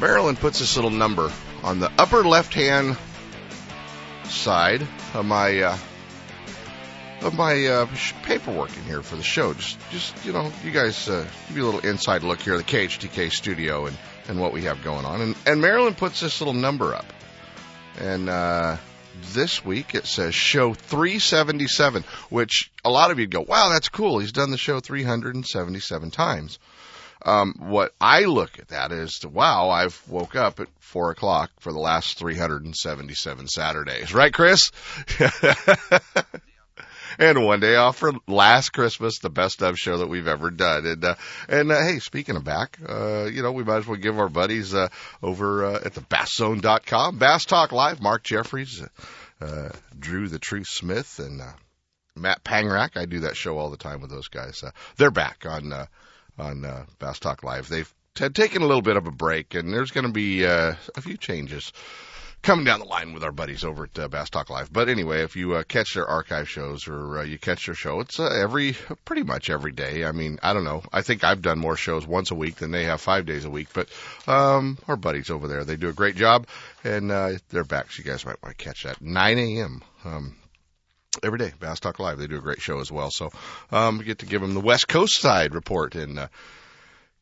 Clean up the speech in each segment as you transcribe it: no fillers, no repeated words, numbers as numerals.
Marilyn puts this little number on the upper left-hand side of my paperwork in here for the show. Just you know, you guys give you a little inside look here at the KHTK studio and what we have going on. And Marilyn puts this little number up. And this week it says show 377, which a lot of you go, wow, that's cool. He's done the show 377 times. What I look at that is, wow, I've woke up at 4 o'clock for the last 377 Saturdays. Right, Chris? And one day off for last Christmas, the best of show that we've ever done. And hey, speaking of back, you know, we might as well give our buddies over at the BassZone.com, Bass Talk Live, Mark Jeffries, Drew the Truth Smith, and Matt Pangrack. I do that show all the time with those guys. They're back on Bass Talk Live. They've taken a little bit of a break, and there's going to be a few changes coming down the line with our buddies over at Bass Talk Live. But anyway, if you catch their archive shows or you catch their show, it's pretty much every day. I mean, I don't know. I think I've done more shows once a week than they have 5 days a week. But our buddies over there, they do a great job, and they're back, so you guys might want to catch that. 9 a.m. Every day, Bass Talk Live. They do a great show as well. So we get to give them the West Coast side report and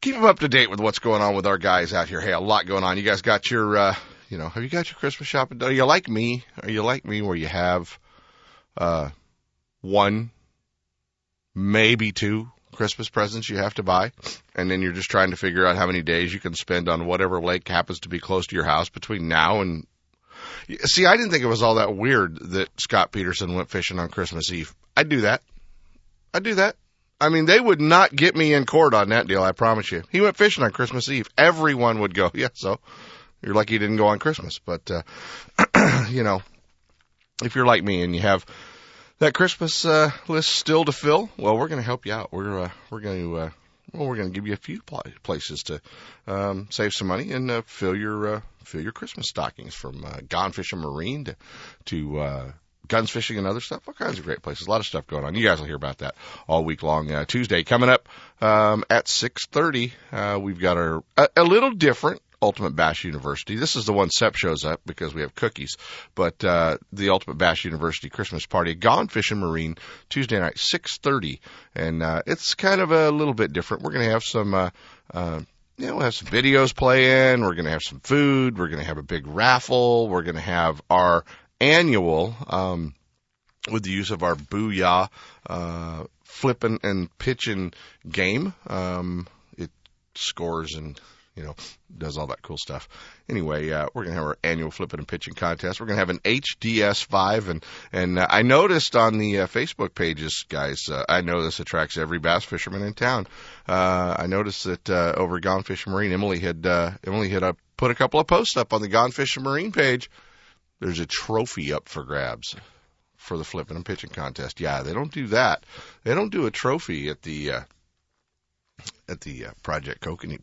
keep them up to date with what's going on with our guys out here. Hey, a lot going on. You guys got your, have you got your Christmas shopping done? Are you like me? Are you like me where you have one, maybe two Christmas presents you have to buy, and then you're just trying to figure out how many days you can spend on whatever lake happens to be close to your house between now and... See, I didn't think it was all that weird that Scott Peterson went fishing on Christmas Eve. I'd do that. I mean, they would not get me in court on that deal, I promise you. He went fishing on Christmas Eve. Everyone would go, yeah, so you're lucky you didn't go on Christmas. But, you know, if you're like me and you have that Christmas list still to fill, well, we're going to help you out. We're going to give you a few places to save some money and fill your Christmas stockings, from Gone Fishin' Marine to Guns Fishing and Other Stuff. All kinds of great places. A lot of stuff going on. You guys will hear about that all week long. Tuesday coming up at 6:30. We've got a little different Ultimate Bash University. This is the one Sep shows up because we have cookies. But the Ultimate Bash University Christmas party, Gone Fishin' Marine, Tuesday night, 6:30. And it's kind of a little bit different. We're going to have some... we'll have some videos playing. We're going to have some food. We're going to have a big raffle. We're going to have our annual, with the use of our Booyah, flipping and pitching game. It scores and, you know, does all that cool stuff. Anyway, we're going to have our annual flipping and pitching contest. We're going to have an HDS5. And I noticed on the Facebook pages, guys, I know this attracts every bass fisherman in town. I noticed that over at Gone Fishing Marine, Emily had put a couple of posts up on the Gone Fishing Marine page. There's a trophy up for grabs for the flipping and pitching contest. Yeah, they don't do that. They don't do a trophy at the Project Kokanee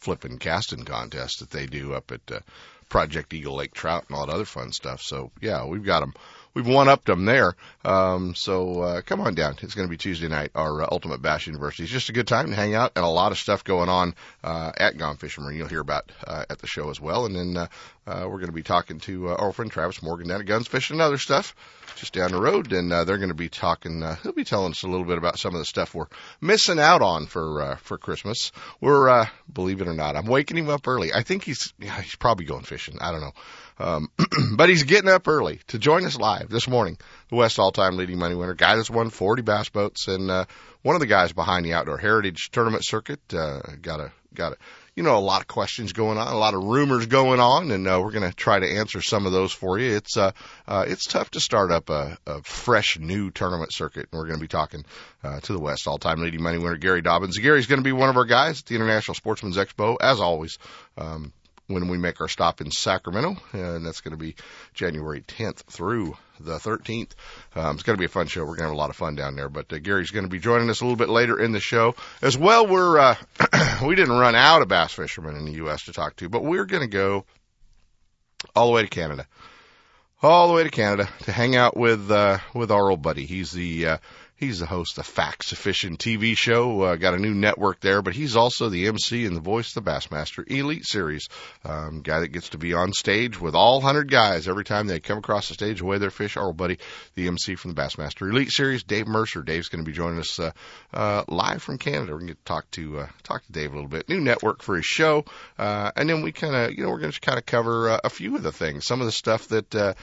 flipping casting contest that they do up at Project Eagle Lake Trout and all that other fun stuff. So yeah, we've got them. We've one-upped them there. So come on down. It's going to be Tuesday night, our Ultimate Bash University. It's just a good time to hang out, and a lot of stuff going on at Gone Fishing Marine. You'll hear about at the show as well. And then we're going to be talking to our friend Travis Morgan down at Guns Fishing and Other Stuff just down the road. And they're going to be talking. He'll be telling us a little bit about some of the stuff we're missing out on for Christmas. We're, believe it or not, I'm waking him up early. I think he's probably going fishing. I don't know. But he's getting up early to join us live this morning. The West all-time leading money winner, guy that's won 40 bass boats, and one of the guys behind the Outdoor Heritage Tournament circuit. Got a, you know, a lot of questions going on, a lot of rumors going on, and we're going to try to answer some of those for you. It's tough to start up a fresh new tournament circuit, and we're going to be talking to the West all-time leading money winner, Gary Dobyns. Gary's going to be one of our guys at the International Sportsman's Expo, as always. when we make our stop in Sacramento, and that's going to be January 10th through the 13th. It's going to be a fun show. We're going to have a lot of fun down there, but Gary's going to be joining us a little bit later in the show. As well, we're we didn't run out of bass fishermen in the U.S. to talk to, but we're going to go all the way to Canada. All the way to Canada to hang out with our old buddy. He's the host of Facts of Fishing TV show. Got a new network there, but he's also the MC and the voice of the Bassmaster Elite series. Guy that gets to be on stage with all 100 guys every time they come across the stage away their fish. Our old buddy, the MC from the Bassmaster Elite series, Dave Mercer. Dave's going to be joining us live from Canada. We're going to talk to Dave a little bit. New network for his show, and then we're going to kind of cover a few of the things, some of the stuff that.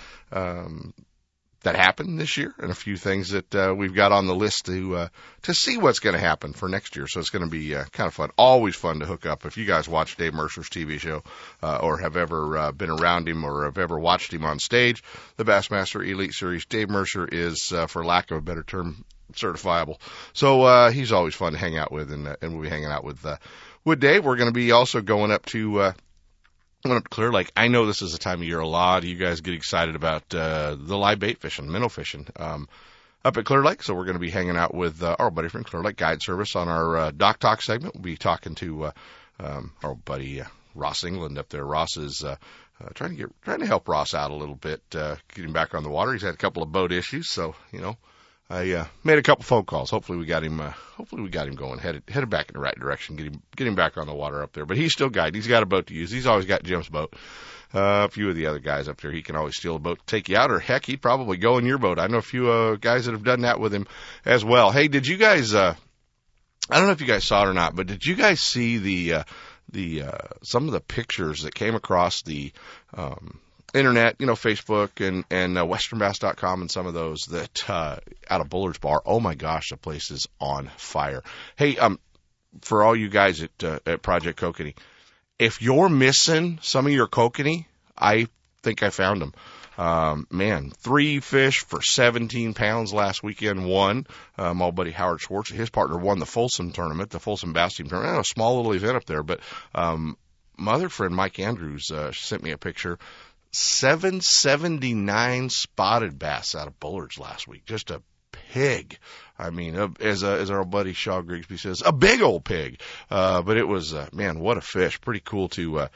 That happened this year, and a few things that we've got on the list to see what's going to happen for next year. So it's going to be kind of fun. Always fun to hook up. If you guys watch Dave Mercer's TV show or have ever been around him or have ever watched him on stage, the Bassmaster Elite Series, Dave Mercer is, for lack of a better term, certifiable. So he's always fun to hang out with, and we'll be hanging out with Dave. We're going to be also going up to... Clear Lake. I know this is the time of year a lot of you guys get excited about the live bait fishing, minnow fishing up at Clear Lake. So we're going to be hanging out with our buddy from Clear Lake Guide Service on our Doc Talk segment. We'll be talking to our buddy Ross England up there. Ross is trying to help Ross out a little bit, getting back on the water. He's had a couple of boat issues, so I made a couple phone calls. Hopefully we got him. Hopefully we got him going, headed back in the right direction. Get him back on the water up there. But he's still guiding. He's got a boat to use. He's always got Jim's boat. A few of the other guys up there, he can always steal a boat, take you out, or heck, he'd probably go in your boat. I know a few guys that have done that with him as well. Hey, did you guys? I don't know if you guys saw it or not, but did you guys see the some of the pictures that came across the internet, Facebook and westernbass.com and some of those that, out of Bullard's Bar. Oh my gosh, the place is on fire. Hey, for all you guys at Project Kokanee, if you're missing some of your kokanee, I think I found them. Man, 3 fish for 17 pounds last weekend won. My buddy Howard Schwartz and his partner won the Folsom tournament, the Folsom Bass Team tournament. I know, a small little event up there, but, my other friend Mike Andrews, sent me a picture. 779 spotted bass out of Bullard's last week. Just a pig. I mean, as our buddy Shaw Grigsby says, a big old pig. But it was, man, what a fish. Pretty cool to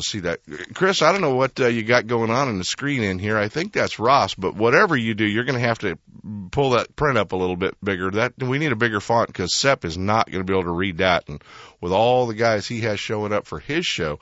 see that. Chris, I don't know what you got going on the screen in here. I think that's Ross, but whatever you do, you're going to have to pull that print up a little bit bigger. We need a bigger font because Sepp is not going to be able to read that. And with all the guys he has showing up for his show,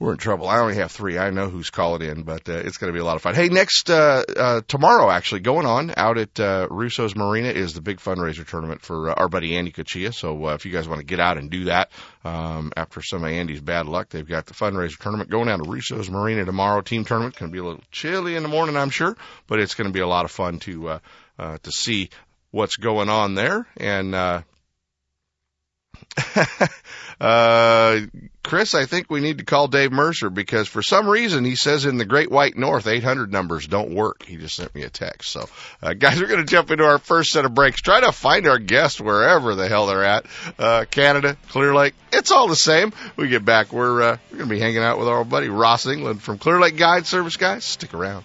we're in trouble. I only have 3. I know who's calling in, but it's going to be a lot of fun. Hey, next tomorrow, actually, going on out at Russo's Marina is the big fundraiser tournament for our buddy Andy Kachia. So if you guys want to get out and do that after some of Andy's bad luck, they've got the fundraiser tournament going down to Russo's Marina tomorrow. Team tournament. Going to be a little chilly in the morning, I'm sure, but it's going to be a lot of fun to see what's going on there. And Chris, I think we need to call Dave Mercer because for some reason he says in the Great White North 800 numbers don't work. He just sent me a text. So guys, we're going to jump into our first set of breaks. Try to find our guest wherever the hell they're at. Canada, Clear Lake, it's all the same. We get back, we're going to be hanging out with our old buddy Ross England from Clear Lake Guide Service. Guys, stick around.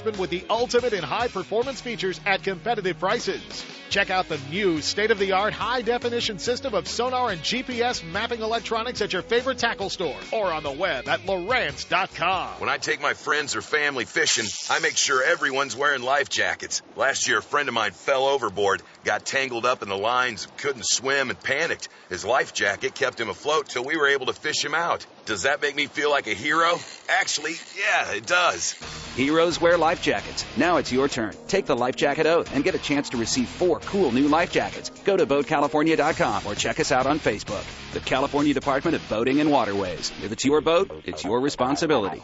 with the ultimate in high-performance features at competitive prices. Check out the new state-of-the-art high-definition system of sonar and GPS mapping electronics at your favorite tackle store or on the web at Lowrance.com. When I take my friends or family fishing, I make sure everyone's wearing life jackets. Last year, a friend of mine fell overboard, got tangled up in the lines, couldn't swim, and panicked. His life jacket kept him afloat till we were able to fish him out. Does that make me feel like a hero? Actually, yeah, it does. Heroes wear life jackets. Now it's your turn. Take the life jacket oath and get a chance to receive 4 cool new life jackets. Go to BoatCalifornia.com or check us out on Facebook. The California Department of Boating and Waterways. If it's your boat, it's your responsibility.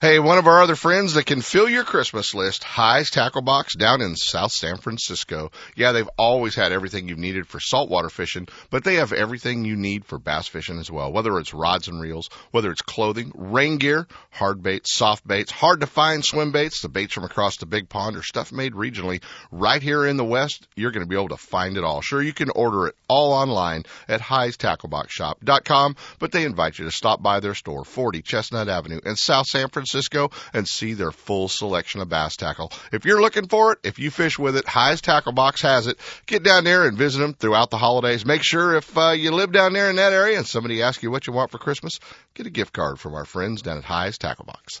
Hey, one of our other friends that can fill your Christmas list, Heise Tackle Box down in South San Francisco. Yeah, they've always had everything you've needed for saltwater fishing, but they have everything you need for bass fishing as well, whether it's rods and reels, whether it's clothing, rain gear, hard baits, soft baits, hard-to-find swim baits, the baits from across the big pond, or stuff made regionally. Right here in the West, you're going to be able to find it all. Sure, you can order it all online at HeiseTackleBoxShop.com, but they invite you to stop by their store, 40 Chestnut Avenue in South San Francisco, and see their full selection of bass tackle. If you're looking for it, if you fish with it, Heise Tackle Box has it. Get down there and visit them throughout the holidays. Make sure if you live down there in that area and somebody asks you what you want for Christmas, get a gift card from our friends down at Heise Tackle Box.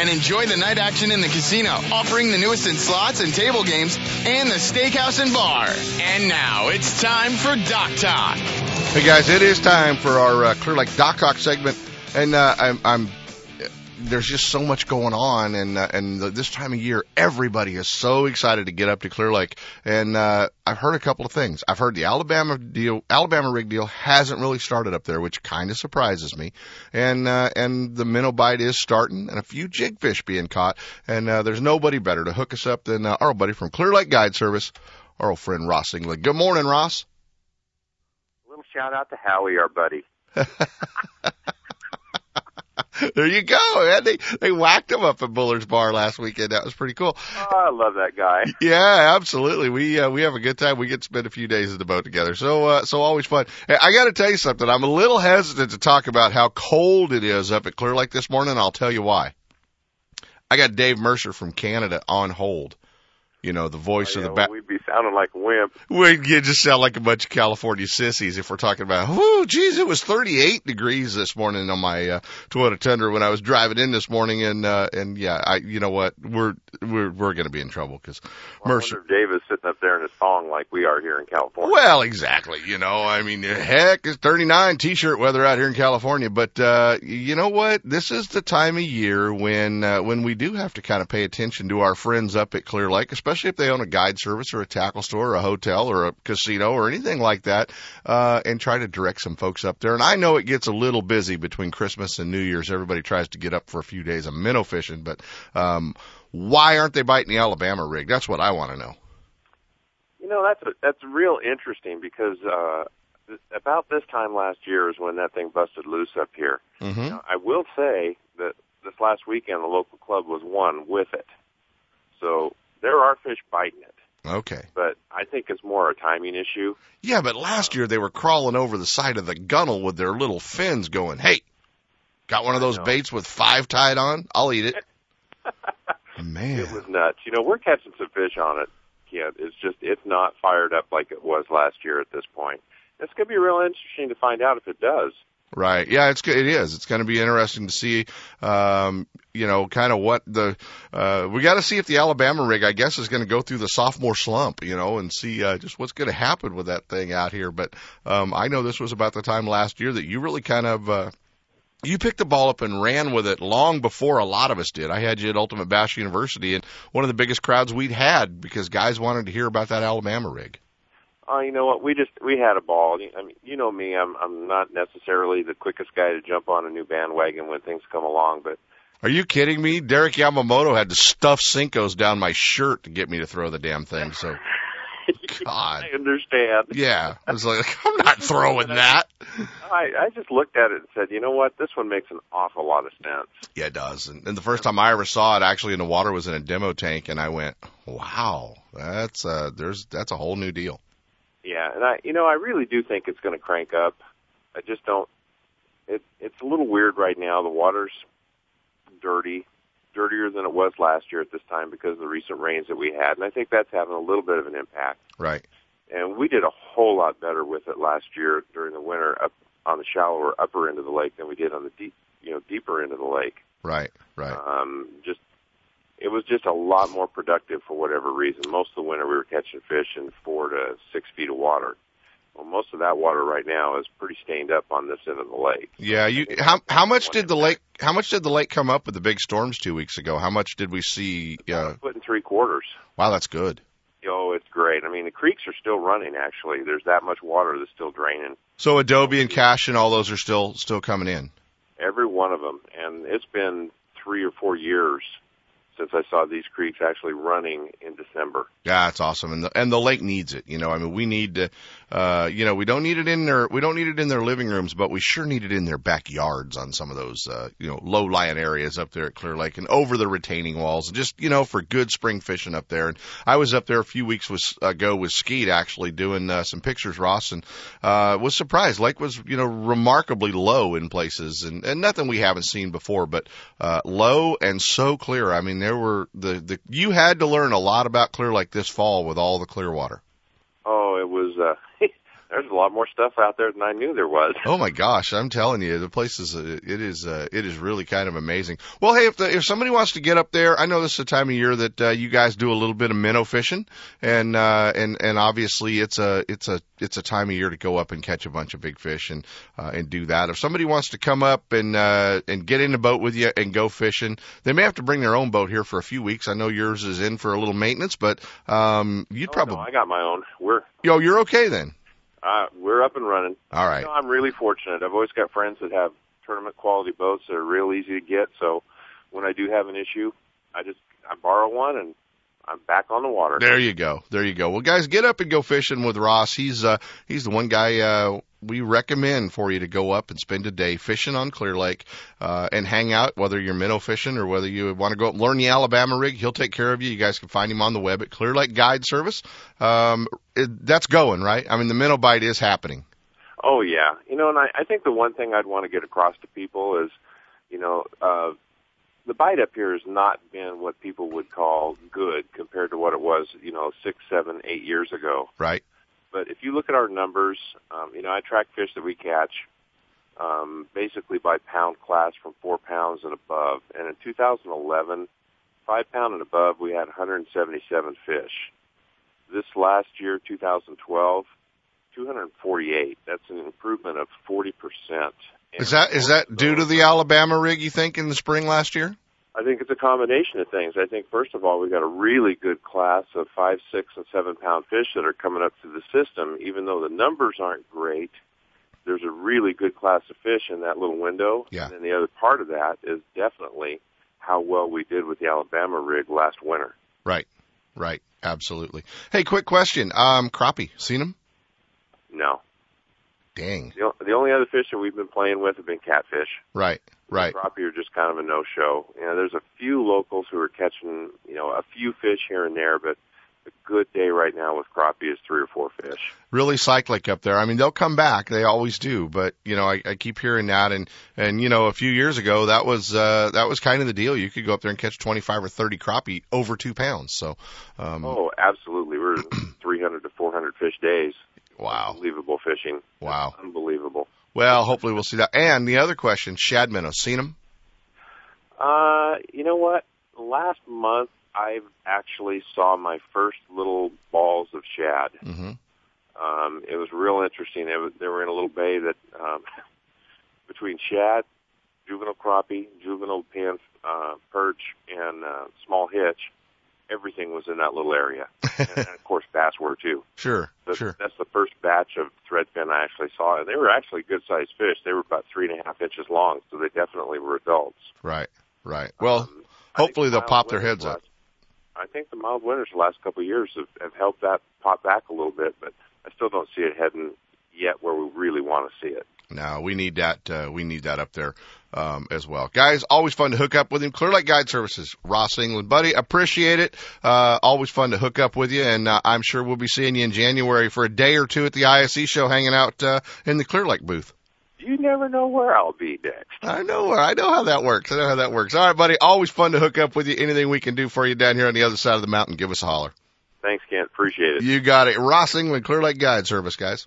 and enjoy the night action in the casino, offering the newest in slots and table games and the steakhouse and bar. And now it's time for Doc Talk. Hey guys, it is time for our Clear Lake Doc Talk segment, and I'm there's just so much going on, and this time of year, everybody is so excited to get up to Clear Lake. And I've heard a couple of things. I've heard the Alabama rig deal hasn't really started up there, which kind of surprises me. And the minnow bite is starting, and a few jig fish being caught. And there's nobody better to hook us up than our old buddy from Clear Lake Guide Service, our old friend Ross England. Good morning, Ross. A little shout out to Howie, our buddy. There you go. Man. They whacked him up at Bullard's Bar last weekend. That was pretty cool. Oh, I love that guy. Yeah, absolutely. We have a good time. We get to spend a few days in the boat together. So always fun. I got to tell you something. I'm a little hesitant to talk about how cold it is up at Clear Lake this morning. I'll tell you why. I got Dave Mercer from Canada on hold. You know, the voice of the bass. Well, we'd be sounding like a wimp. We'd just sound like a bunch of California sissies if we're talking about, oh, geez, it was 38 degrees this morning on my Toyota Tundra when I was driving in this morning. And yeah, you know what? We're going to be in trouble because Mercer. I wonder if Dave is sitting up there in his thong like we are here in California. Well, exactly. You know, I mean, heck, it's 39 t-shirt weather out here in California. But, you know what? This is the time of year when we do have to kind of pay attention to our friends up at Clear Lake, especially if they own a guide service or a tackle store or a hotel or a casino or anything like that, and try to direct some folks up there. And I know it gets a little busy between Christmas and New Year's. Everybody tries to get up for a few days of minnow fishing, but why aren't they biting the Alabama rig? That's what I want to know. You know, that's real interesting because about this time last year is when that thing busted loose up here. Mm-hmm. Now, I will say that this last weekend the local club was one with it. So there are fish biting it. Okay. But I think it's more a timing issue. Yeah, but last year they were crawling over the side of the gunnel with their little fins going, hey, got one of those baits with 5 tied on? I'll eat it. Man. It was nuts. You know, we're catching some fish on it. Yeah, it's not fired up like it was last year at this point. It's going to be real interesting to find out if it does. Right. Yeah, it is. It's going to be interesting to see, you know, kind of what we got to see if the Alabama rig, I guess, is going to go through the sophomore slump, you know, and see just what's going to happen with that thing out here. But I know this was about the time last year that you really kind of you picked the ball up and ran with it long before a lot of us did. I had you at Ultimate Bash University, and one of the biggest crowds we'd had because guys wanted to hear about that Alabama rig. Oh, you know what? We had a ball. I mean, you know me. I'm not necessarily the quickest guy to jump on a new bandwagon when things come along. But are you kidding me? Derek Yamamoto had to stuff Cinco's down my shirt to get me to throw the damn thing. So, God, I understand. Yeah, I was like, I'm not throwing that. I just looked at it and said, you know what? This one makes an awful lot of sense. Yeah, it does. And the first time I ever saw it actually in the water was in a demo tank, and I went, wow, that's a whole new deal. Yeah, and I really do think it's going to crank up. I just don't it's a little weird right now. The water's dirty, dirtier than it was last year at this time because of the recent rains that we had, and I think that's having a little bit of an impact. Right. And we did a whole lot better with it last year during the winter up on the shallower upper end of the lake than we did on the deeper end of the lake. Right, right. It was just a lot more productive for whatever reason. Most of the winter we were catching fish in 4 to 6 feet of water. Well, most of that water right now is pretty stained up on this end of the lake. Yeah, how much did the lake come up with the big storms 2 weeks ago? How much did we see? A foot and three-quarters. Wow, that's good. Oh, it's great. I mean, the creeks are still running, actually. There's that much water that's still draining. So Adobe and Cache and all those are still coming in? Every one of them. And it's been 3 or 4 years since I saw these creeks actually running in December. Yeah, that's awesome. And the lake needs it. You know, I mean, we need to, we don't need it in their, living rooms, but we sure need it in their backyards on some of those, low-lying areas up there at Clear Lake and over the retaining walls, just, for good spring fishing up there. And I was up there a few weeks ago with Skeet actually doing some pictures, Ross, and was surprised. Lake was, remarkably low in places and nothing we haven't seen before, but low and so clear. I mean, there were you had to learn a lot about Clear Lake this fall with all the clear water. Oh, it was there's a lot more stuff out there than I knew there was. Oh my gosh, I'm telling you, the place is it is really kind of amazing. Well, hey, if somebody wants to get up there, I know this is the time of year that you guys do a little bit of minnow fishing, and obviously it's a time of year to go up and catch a bunch of big fish and do that. If somebody wants to come up and get in the boat with you and go fishing, they may have to bring their own boat here for a few weeks. I know yours is in for a little maintenance, but No, I got my own. You're okay then. We're up and running. All right. I'm really fortunate. I've always got friends that have tournament quality boats that are real easy to get. So when I do have an issue, I borrow one and I'm back on the water. There you go. Well, guys, get up and go fishing with Ross. He's the one guy we recommend for you to go up and spend a day fishing on Clear Lake and hang out, whether you're minnow fishing or whether you want to go up and learn the Alabama rig. He'll take care of you. You guys can find him on the web at Clear Lake Guide Service. That's going, right? I mean, the minnow bite is happening. Oh, yeah. And I think the one thing I'd want to get across to people is, the bite up here has not been what people would call good compared to what it was, 6, 7, 8 years ago. Right. But if you look at our numbers, I track fish that we catch basically by pound class from 4 pounds and above. And in 2011, 5 pound and above, we had 177 fish. This last year, 2012, 248. That's an improvement of 40%. Is that due to the Alabama rig, you think, in the spring last year? I think it's a combination of things. I think, first of all, we've got a really good class of 5, 6, and 7-pound fish that are coming up through the system. Even though the numbers aren't great, there's a really good class of fish in that little window. Yeah. And then the other part of that is definitely how well we did with the Alabama rig last winter. Right. Absolutely. Hey, quick question. Crappie, seen them? No. Dang. The only other fish that we've been playing with have been catfish. Right. Crappie are just kind of a no-show. There's a few locals who are catching, a few fish here and there, but a good day right now with crappie is 3 or 4 fish. Really cyclic up there. I mean, they'll come back. They always do. But, I keep hearing that. And a few years ago, that was kind of the deal. You could go up there and catch 25 or 30 crappie over 2 pounds. So, oh, absolutely. We're 300 to 400 fish days. Wow. Unbelievable fishing. Wow. Unbelievable. Well, hopefully we'll see that. And the other question, shad minnow, seen them? You know what? Last month I actually saw my first little balls of shad. Mm-hmm. It was real interesting. They were in a little bay that between shad, juvenile crappie, juvenile pan, perch, and small hitch. Everything was in that little area. And of course, bass were too. Sure. That's the first batch of threadfin I actually saw. And they were actually good-sized fish. They were about 3.5 inches long, so they definitely were adults. Right. Well, hopefully they'll pop their heads up. I think the mild winters the last couple of years have helped that pop back a little bit, but I still don't see it heading yet where we really want to see it. No, we need that. We need that up there as well. Guys, always fun to hook up with him. Clear Lake Guide Services, Ross England. Buddy, appreciate it. Always fun to hook up with you, and I'm sure we'll be seeing you in January for a day or two at the ISE show hanging out in the Clear Lake booth. you never know where I'll be next. I know how that works. All right, buddy. Always fun to hook up with you. Anything we can do for you down here on the other side of the mountain, give us a holler. Thanks, Kent. Appreciate it. You got it. Ross England, Clear Lake Guide Service, guys.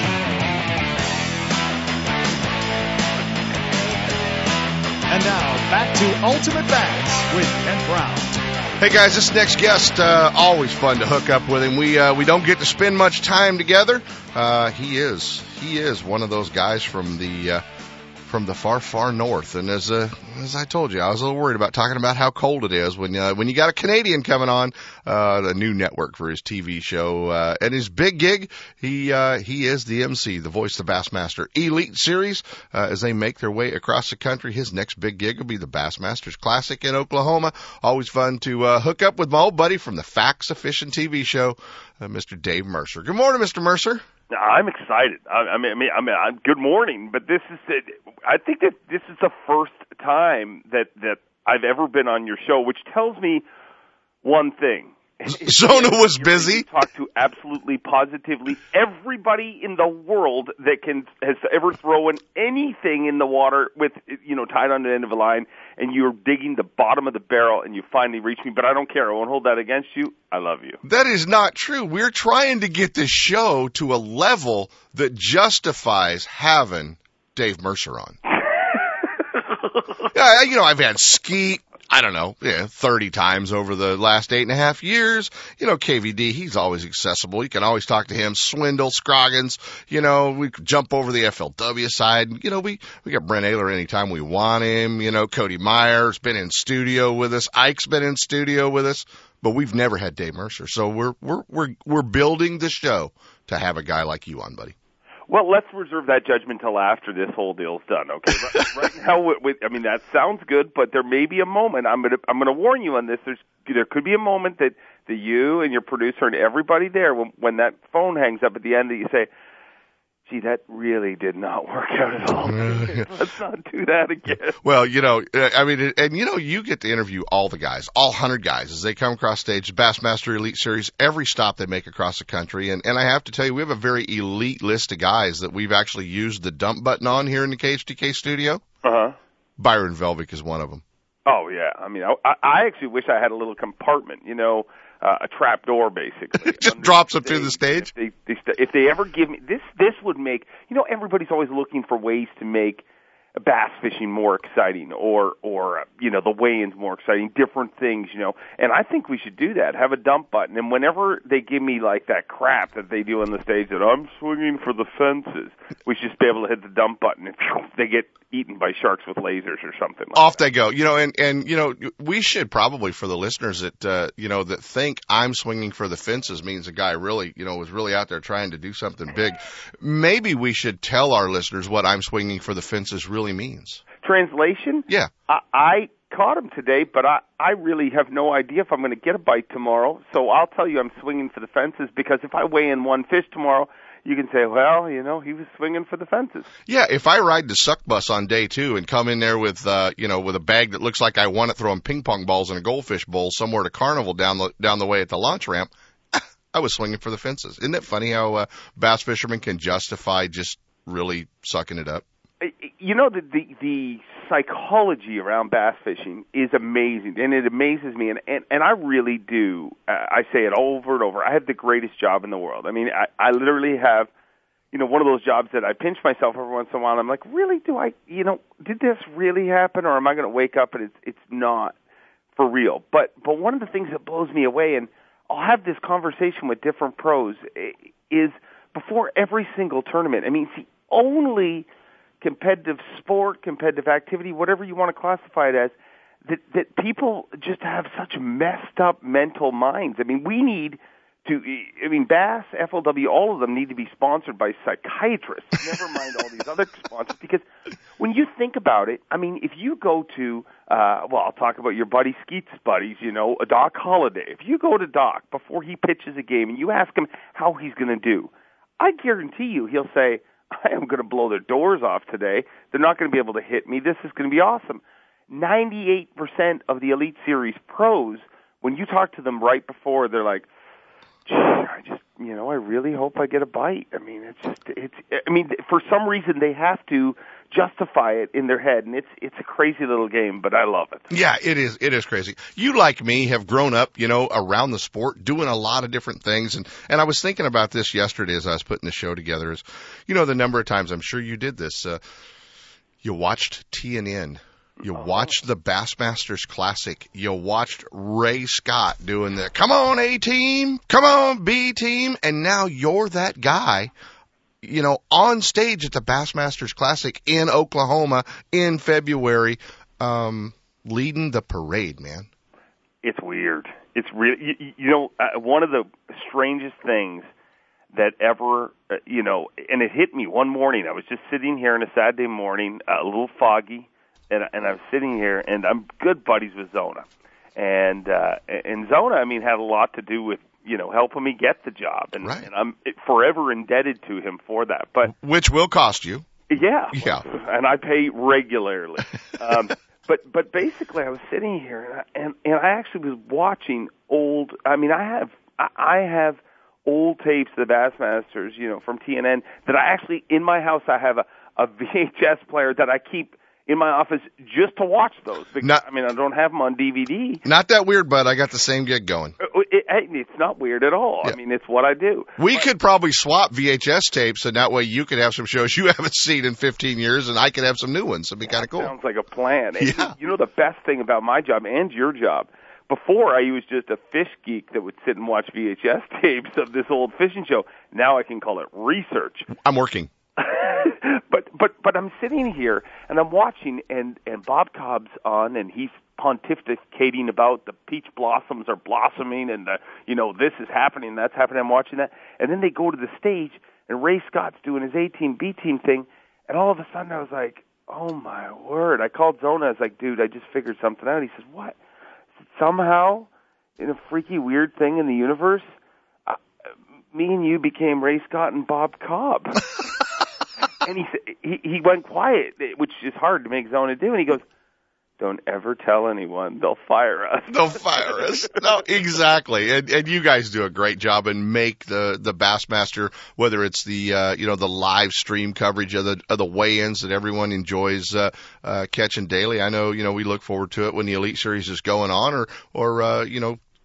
And now, back to Ultimate Bass with Kent Brown. Hey guys, this next guest, always fun to hook up with him. We don't get to spend much time together. He is one of those guys from the far, far north. And as I told you, I was a little worried about talking about how cold it is when you got a Canadian coming on, a new network for his TV show, and his big gig. He is the MC, the voice of the Bassmaster Elite Series, as they make their way across the country. His next big gig will be the Bassmasters Classic in Oklahoma. Always fun to, hook up with my old buddy from the Facts of Fishing TV show, Mr. Dave Mercer. Good morning, Mr. Mercer. I'm excited. I mean, good morning. But this is, I think that this is the first time that I've ever been on your show, which tells me one thing. Zona was busy. Talk to absolutely positively everybody in the world that has ever thrown anything in the water with, tied on the end of a line, and you're digging the bottom of the barrel and you finally reach me. But I don't care. I won't hold that against you. I love you. That is not true. We're trying to get this show to a level that justifies having Dave Mercer on. I've had Skeet, 30 times over the last 8.5 years. KVD, he's always accessible. You can always talk to him. Swindle, Scroggins, we jump over the FLW side. We got Brent Ayler anytime we want him. Cody Meyer's been in studio with us. Ike's been in studio with us, but we've never had Dave Mercer. So we're building the show to have a guy like you on, buddy. Well, let's reserve that judgment till after this whole deal's done, okay? Right now, that sounds good, but there may be a moment. I'm gonna warn you on this. There could be a moment that you and your producer and everybody there, when that phone hangs up at the end, that you say, "Gee, that really did not work out at all. Let's not do that again." Well, you get to interview all the guys, all 100 guys, as they come across stage. Bassmaster Elite Series, every stop they make across the country. And I have to tell you, we have a very elite list of guys that we've actually used the dump button on here in the KHTK studio. Uh-huh. Byron Velvic is one of them. Oh, yeah. I actually wish I had a little compartment, a trap door, basically. Just drops up to the stage. If they ever give me this would make, everybody's always looking for ways to make bass fishing more exciting, or the weigh-ins more exciting, different things, and I think we should do that. Have a dump button, and whenever they give me like that crap that they do on the stage that I'm swinging for the fences, we should just be able to hit the dump button, and they get eaten by sharks with lasers or something like off that. They go, we should probably, for the listeners that that think I'm swinging for the fences means a guy really was really out there trying to do something big. Maybe we should tell our listeners what I'm swinging for the fences really means. Translation? Yeah. I caught him today, but I really have no idea if I'm going to get a bite tomorrow, so I'll tell you I'm swinging for the fences, because if I weigh in one fish tomorrow, you can say, well, he was swinging for the fences. Yeah, if I ride the suck bus on day 2 and come in there with a bag that looks like I want it, throwing ping pong balls in a goldfish bowl somewhere to Carnival down the way at the launch ramp, I was swinging for the fences. Isn't it funny how bass fishermen can justify just really sucking it up? The psychology around bass fishing is amazing, and it amazes me, and I really do. I say it over and over. I have the greatest job in the world. I mean, I literally have, one of those jobs that I pinch myself every once in a while, and I'm like, really, did this really happen, or am I going to wake up and it's not for real? But one of the things that blows me away, and I'll have this conversation with different pros, is before every single tournament, it's the only competitive sport, competitive activity, whatever you want to classify it as, that people just have such messed up mental minds. We need Bass, FLW, all of them need to be sponsored by psychiatrists, never mind all these other sponsors, because when you think about it, I mean, if you go to, I'll talk about your buddy Skeet's buddies, Doc Holliday. If you go to Doc before he pitches a game and you ask him how he's going to do, I guarantee you he'll say, I am going to blow their doors off today. They're not going to be able to hit me. This is going to be awesome. 98% of the Elite Series pros, when you talk to them right before, they're like, I really hope I get a bite. I mean, for some reason they have to justify it in their head, and it's a crazy little game, but I love it. Yeah, it is. It is crazy. You, like me, have grown up, around the sport, doing a lot of different things, and I was thinking about this yesterday as I was putting the show together. Is, the number of times I'm sure you did this. You watched TNN. You watched the Bassmasters Classic. You watched Ray Scott doing the, come on A-Team, come on B-Team. And now you're that guy, on stage at the Bassmasters Classic in Oklahoma in February, leading the parade, man. It's weird. It's really, one of the strangest things that ever, and it hit me one morning. I was just sitting here on a Saturday morning, a little foggy. And I'm sitting here, and I'm good buddies with Zona. And Zona, had a lot to do with, helping me get the job. And, right. And I'm forever indebted to him for that. But which will cost you. Yeah. And I pay regularly. But basically, I was sitting here, and I actually was watching old – I have old tapes of the Bassmasters, from TNN that I actually – in my house, I have a VHS player that I keep – in my office just to watch those. Because, I don't have them on DVD. Not that weird, bud. I got the same gig going. It's not weird at all. Yeah. It's what I do. We could probably swap VHS tapes, and that way you could have some shows you haven't seen in 15 years, and I could have some new ones. It'd be kind of cool. Sounds like a plan. And yeah. The best thing about my job and your job, before I was just a fish geek that would sit and watch VHS tapes of this old fishing show. Now I can call it research. I'm working. But I'm sitting here and I'm watching and Bob Cobb's on and he's pontificating about the peach blossoms are blossoming and this is happening, that's happening. I'm watching that, and then they go to the stage and Ray Scott's doing his A-Team B-Team thing, and all of a sudden I was like, oh my word! I called Zona. I was like, dude, I just figured something out. He says, what? I said, somehow, in a freaky weird thing in the universe, me and you became Ray Scott and Bob Cobb. And he went quiet, which is hard to make Zona do. And he goes, don't ever tell anyone. They'll fire us. They'll fire us. No, exactly. And you guys do a great job and make the Bassmaster, whether it's the, the live stream coverage of the weigh-ins that everyone enjoys, catching daily. I know, we look forward to it when the Elite Series is going on or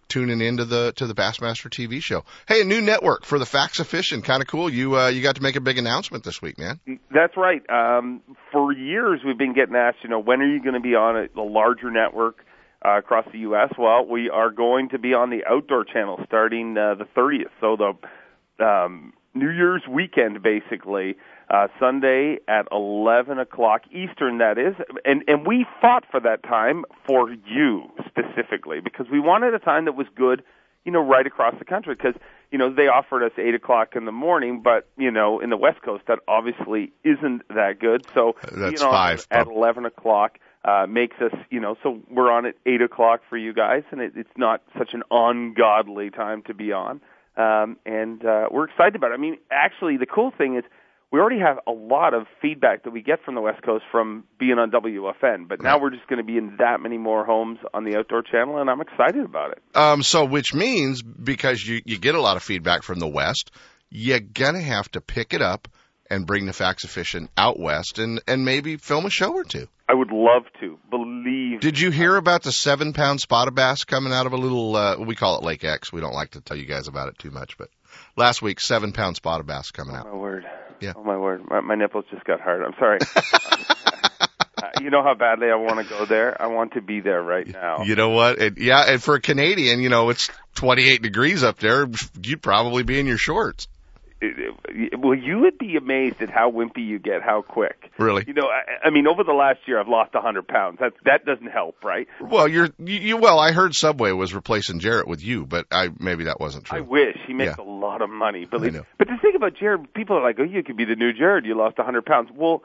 tuning into the Bassmaster TV show. Hey, a new network for the Facts of Fishing. Kind of cool. You got to make a big announcement this week, man. That's right. For years we've been getting asked, when are you going to be on a larger network across the U.S.? Well, we are going to be on the Outdoor Channel starting the 30th. So the New Year's weekend, basically, Sunday at 11 o'clock Eastern, that is. And we fought for that time for you specifically because we wanted a time that was good, right across the country because, they offered us 8 o'clock in the morning, but, in the West Coast, that obviously isn't that good. So, that's five, at 11 o'clock makes us, so we're on at 8 o'clock for you guys, and it's not such an ungodly time to be on. We're excited about it. Actually, the cool thing is we already have a lot of feedback that we get from the West Coast from being on WFN, but now we're just going to be in that many more homes on the Outdoor Channel, and I'm excited about it. So which means because you get a lot of feedback from the West, you're going to have to pick it up and bring the Facts of Fishing out West and maybe film a show or two. I would love to. Did you hear about the 7-pound spotted bass coming out of a little, we call it Lake X. We don't like to tell you guys about it too much, but last week, 7-pound spotted bass coming out. Oh, my word. Yeah. Oh, my word. My nipples just got hard. I'm sorry. You know how badly I want to go there? I want to be there right now. You know what? And for a Canadian, it's 28 degrees up there. You'd probably be in your shorts. well, you would be amazed at how wimpy you get, how quick. Really? You know, I mean, over the last year, I've lost 100 pounds. That doesn't help, right? Well, well, I heard Subway was replacing Jarrett with you, but maybe that wasn't true. I wish. He makes a lot of money. But the thing about Jarrett, people are like, oh, you could be the new Jarrett. You lost 100 pounds. Well,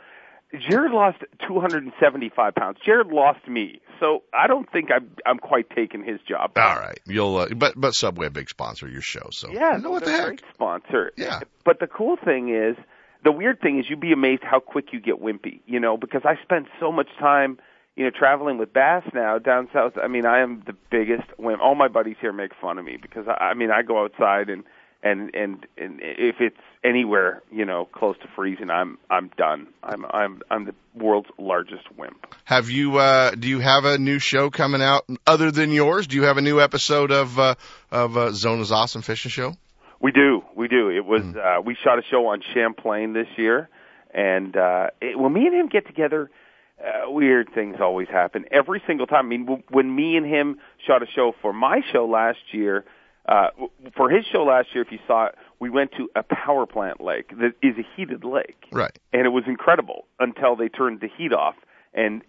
Jarrett lost 275 pounds. Jarrett lost me, so I don't think I'm quite taking his job. All right, you'll but Subway, a big sponsor of your show, so yeah, you know what the heck, great sponsor. Yeah, but the cool thing is, the weird thing is, you'd be amazed how quick you get wimpy. You know, because I spend so much time, you know, traveling with Bass now down south. I mean, I am the biggest wimp. All my buddies here make fun of me because I go outside and if it's anywhere, you know, close to freezing, I'm done. I'm the world's largest wimp. Have you? Do you have a new show coming out other than yours? Do you have a new episode of Zona's Awesome Fishing Show? We do. It was we shot a show on Champlain this year, and when me and him get together, weird things always happen every single time. I mean, when me and him shot a show for my show last year. For his show last year, if you saw it, we went to a power plant lake that is a heated lake. Right. And it was incredible until they turned the heat off. And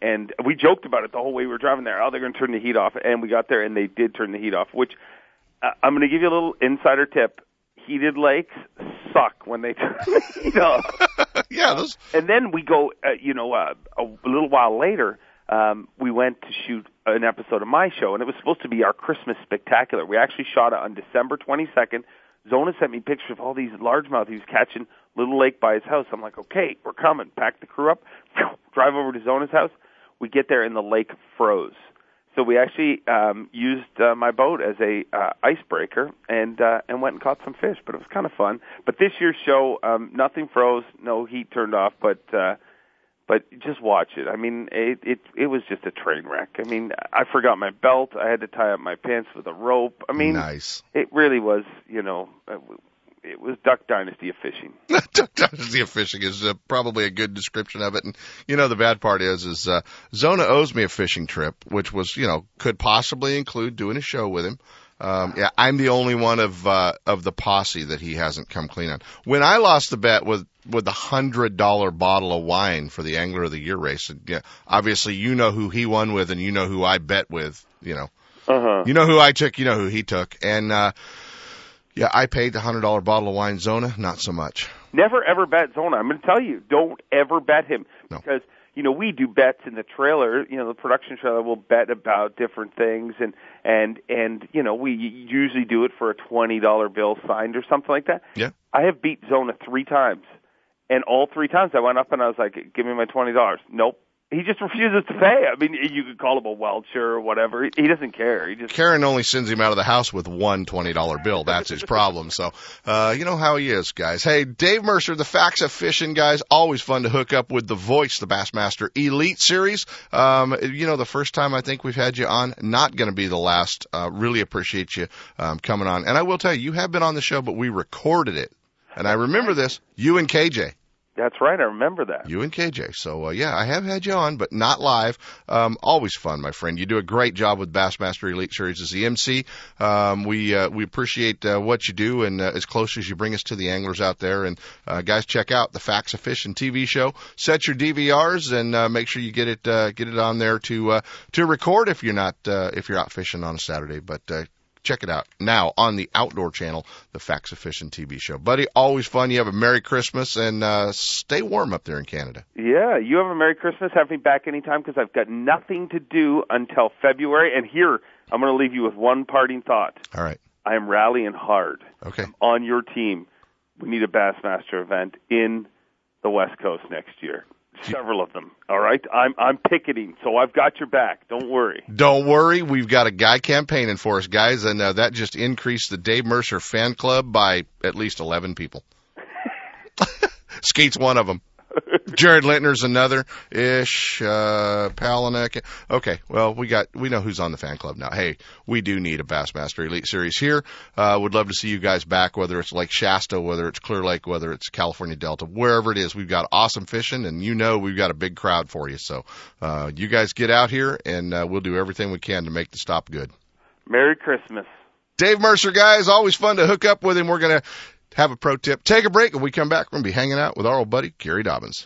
we joked about it the whole way we were driving there. Oh, they're going to turn the heat off. And we got there, and they did turn the heat off, which I'm going to give you a little insider tip. Heated lakes suck when they turn the heat off. Yeah. And then we go, a little while later, we went to shoot an episode of my show, and it was supposed to be our Christmas spectacular. We actually shot it on December 22nd. Zona sent me pictures of all these largemouth he was catching, little lake by his house. I'm like, okay, we're coming. Pack the crew up, drive over to Zona's house. We get there, and the lake froze. So we actually used my boat as a icebreaker and went and caught some fish, but it was kind of fun. But this year's show, nothing froze, no heat turned off, But just watch it. I mean, it was just a train wreck. I mean, I forgot my belt. I had to tie up my pants with a rope. I mean, nice. It really was, you know, it was Duck Dynasty of fishing. Duck Dynasty of fishing is probably a good description of it. And, you know, the bad part is Zona owes me a fishing trip, which was, you know, could possibly include doing a show with him. Yeah, I'm the only one of the posse that he hasn't come clean on. When I lost the bet with the $100 bottle of wine for the Angler of the Year race, and, yeah, obviously you know who he won with, and you know who I bet with. You know, You know who I took, you know who he took, and yeah, I paid the $100 bottle of wine. Zona, not so much. Never ever bet Zona. I'm going to tell you, don't ever bet him because. You know, we do bets in the trailer, you know, the production trailer will bet about different things and you know, we usually do it for a $20 bill signed or something like that. Yeah. I have beat Zona 3 times and all 3 times I went up and I was like, give me my $20. Nope. He just refuses to pay. I mean, you could call him a welcher or whatever. He doesn't care. Karen only sends him out of the house with one $20 bill. That's his problem. So, you know how he is, guys. Hey, Dave Mercer, the Facts of Fishing, guys. Always fun to hook up with the voice, the Bassmaster Elite Series. You know, the first time I think we've had you on, not going to be the last. Really appreciate you coming on. And I will tell you, you have been on the show, but we recorded it. And I remember this, you and KJ. That's right. I remember that. You and KJ. So, yeah, I have had you on, but not live. Always fun, my friend. You do a great job with Bassmaster Elite Series as the MC. We appreciate what you do and as close as you bring us to the anglers out there. And, guys, check out the Facts of Fishing TV show. Set your DVRs and make sure you get it on there to record if you're not if you're out fishing on a Saturday. But check it out now on the Outdoor Channel, the Facts of Fishing TV show. Buddy, always fun. You have a Merry Christmas, and stay warm up there in Canada. Yeah, you have a Merry Christmas. Have me back anytime because I've got nothing to do until February. And here, I'm going to leave you with one parting thought. All right. I am rallying hard. Okay. I'm on your team. We need a Bassmaster event in the West Coast next year. Several of them. All right. I'm picketing, so I've got your back. Don't worry. Don't worry. We've got a guy campaigning for us, guys, and that just increased the Dave Mercer fan club by at least 11 people. Skeet's one of them. Jared Lintner's another ish. Palinick. Okay. Well, we know who's on the fan club now. Hey, we do need a Bassmaster Elite Series here. Would love to see you guys back, whether it's Lake Shasta, whether it's Clear Lake, whether it's California Delta, wherever it is. We've got awesome fishing, and you know we've got a big crowd for you. So you guys get out here, and we'll do everything we can to make the stop good. Merry Christmas. Dave Mercer, guys. Always fun to hook up with him. We're going to have a pro tip. Take a break. When we come back, we're going to be hanging out with our old buddy, Gary Dobyns.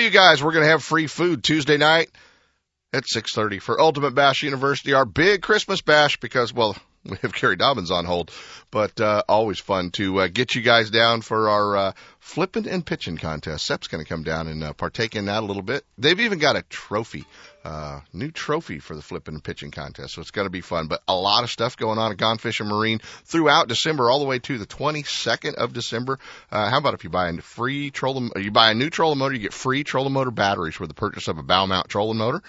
you guys, we're going to have free food Tuesday night at 6:30 for Ultimate Bash University, our big Christmas bash, because, well, we have Gary Dobyns on hold, but always fun to get you guys down for our flipping and pitching contest. Sep's going to come down and partake in that a little bit. They've even got a trophy, new trophy for the flipping and pitching contest, so it's going to be fun. But a lot of stuff going on at Gone Fishin' Marine throughout December, all the way to the 22nd of December. How about if you buy a new trolling motor, you get free trolling motor batteries with the purchase of a bow mount trolling motor.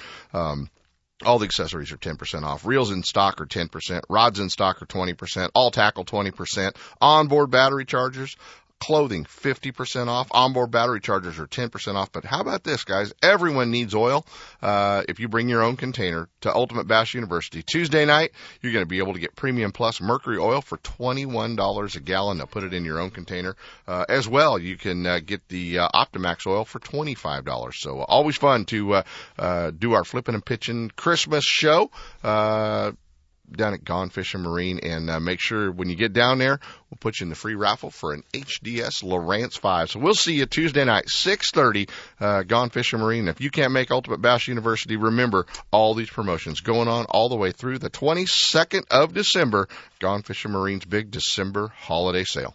All the accessories are 10% off. Reels in stock are 10%. Rods in stock are 20%. All tackle 20%. Onboard battery chargers, clothing 50% off. Onboard battery chargers are 10% off. But how about this, guys? Everyone needs oil. If you bring your own container to Ultimate Bash University Tuesday night, you're going to be able to get Premium Plus Mercury oil for $21 a gallon. They'll put it in your own container. As well, you can get the Optimax oil for $25. So always fun to do our flipping and pitching Christmas show down at Gone Fishin' Marine, and make sure when you get down there, we'll put you in the free raffle for an HDS Lowrance 5. So we'll see you Tuesday night, 6:30, Gone Fishin' Marine. If you can't make Ultimate Bash University, remember all these promotions going on all the way through the 22nd of December, Gone Fishin' Marine's big December holiday sale.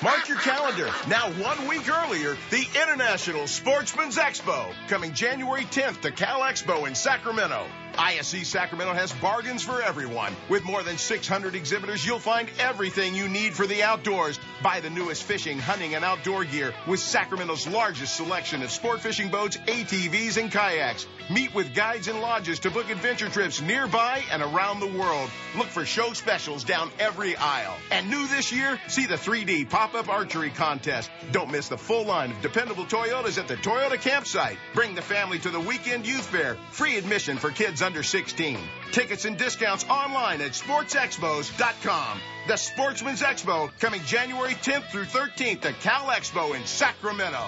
Mark your calendar. Now 1 week earlier, the International Sportsman's Expo, coming January 10th to Cal Expo in Sacramento. ISE Sacramento has bargains for everyone. With more than 600 exhibitors, you'll find everything you need for the outdoors. Buy the newest fishing, hunting, and outdoor gear with Sacramento's largest selection of sport fishing boats, ATVs, and kayaks. Meet with guides and lodges to book adventure trips nearby and around the world. Look for show specials down every aisle. And new this year, see the 3D pop-up archery contest. Don't miss the full line of dependable Toyotas at the Toyota campsite. Bring the family to the weekend youth fair. Free admission for kids under 16. Tickets and discounts online at sportsexpos.com. The Sportsman's Expo, coming January 10th through 13th at Cal Expo in Sacramento.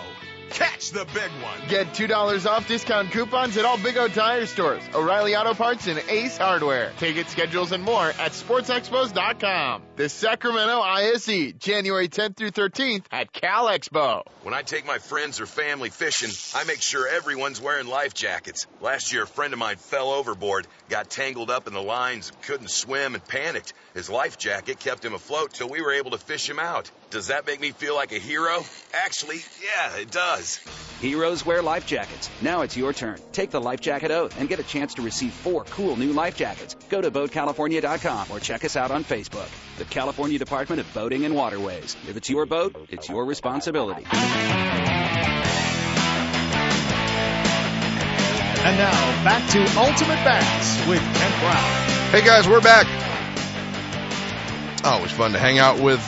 Catch the big one. Get $2 off discount coupons at all Big O Tire stores, O'Reilly Auto Parts, and Ace Hardware. Ticket schedules and more at sportsexpos.com. The Sacramento ISE, January 10th through 13th at Cal Expo. When I take my friends or family fishing, I make sure everyone's wearing life jackets. Last year, a friend of mine fell overboard, got tangled up in the lines, couldn't swim, and panicked. His life jacket kept him afloat till we were able to fish him out. Does that make me feel like a hero? Actually, yeah, it does. Heroes wear life jackets. Now it's your turn. Take the life jacket oath and get a chance to receive 4 cool new life jackets. Go to BoatCalifornia.com or check us out on Facebook. The California Department of Boating and Waterways. If it's your boat, it's your responsibility. And now, back to Ultimate Bass with Kent Brown. Hey guys, we're back. Always fun to hang out with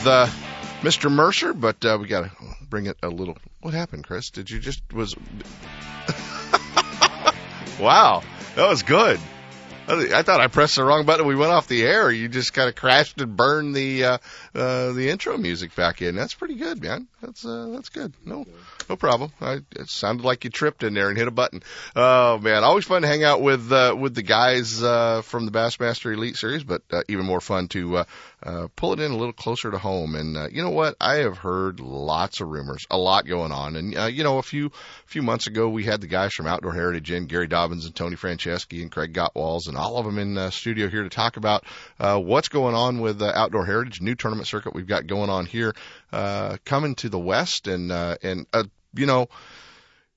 Mr. Mercer, but we got to bring it a little. What happened, Chris? Did you just was Wow, that was good. I thought I pressed the wrong button. We went off the air. You just kind of crashed and burned the intro music back in. That's pretty good, man. That's good. No problem. It sounded like you tripped in there and hit a button. Oh man, always fun to hang out with the guys from the Bassmaster Elite series, but even more fun to pull it in a little closer to home. And you know what? I have heard lots of rumors, a lot going on. And a few months ago, we had the guys from Outdoor Heritage in, Gary Dobyns and Tony Franceschi and Craig Gottwalls, and all of them in the studio here to talk about what's going on with Outdoor Heritage, new tournament circuit we've got going on here coming to the West. And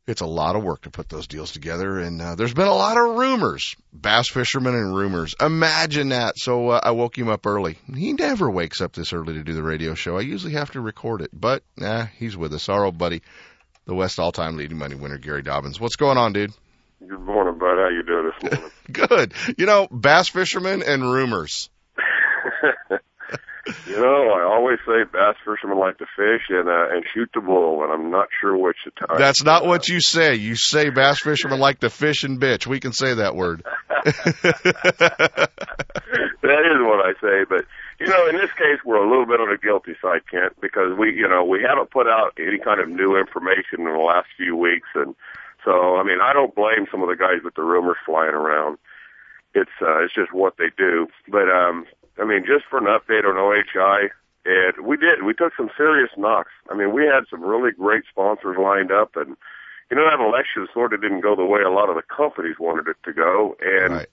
it's a lot of work to put those deals together, and there's been a lot of rumors. Bass fishermen and rumors. Imagine that. So I woke him up early. He never wakes up this early to do the radio show. I usually have to record it, but he's with us. Our old buddy, the West all-time leading money winner, Gary Dobyns. What's going on, dude? Good morning, bud. How you doing this morning? Good. Bass fishermen and rumors. I always say bass fishermen like to fish and shoot the bull, and I'm not sure which to tell. That's not what you say. You say bass fishermen like to fish and bitch. We can say that word. That is what I say, but, in this case, we're a little bit on the guilty side, Kent, because we haven't put out any kind of new information in the last few weeks, and so, I don't blame some of the guys with the rumors flying around. It's just what they do, but, just for an update on OHI, and we took some serious knocks. We had some really great sponsors lined up, and, that election sort of didn't go the way a lot of the companies wanted it to go, and, right.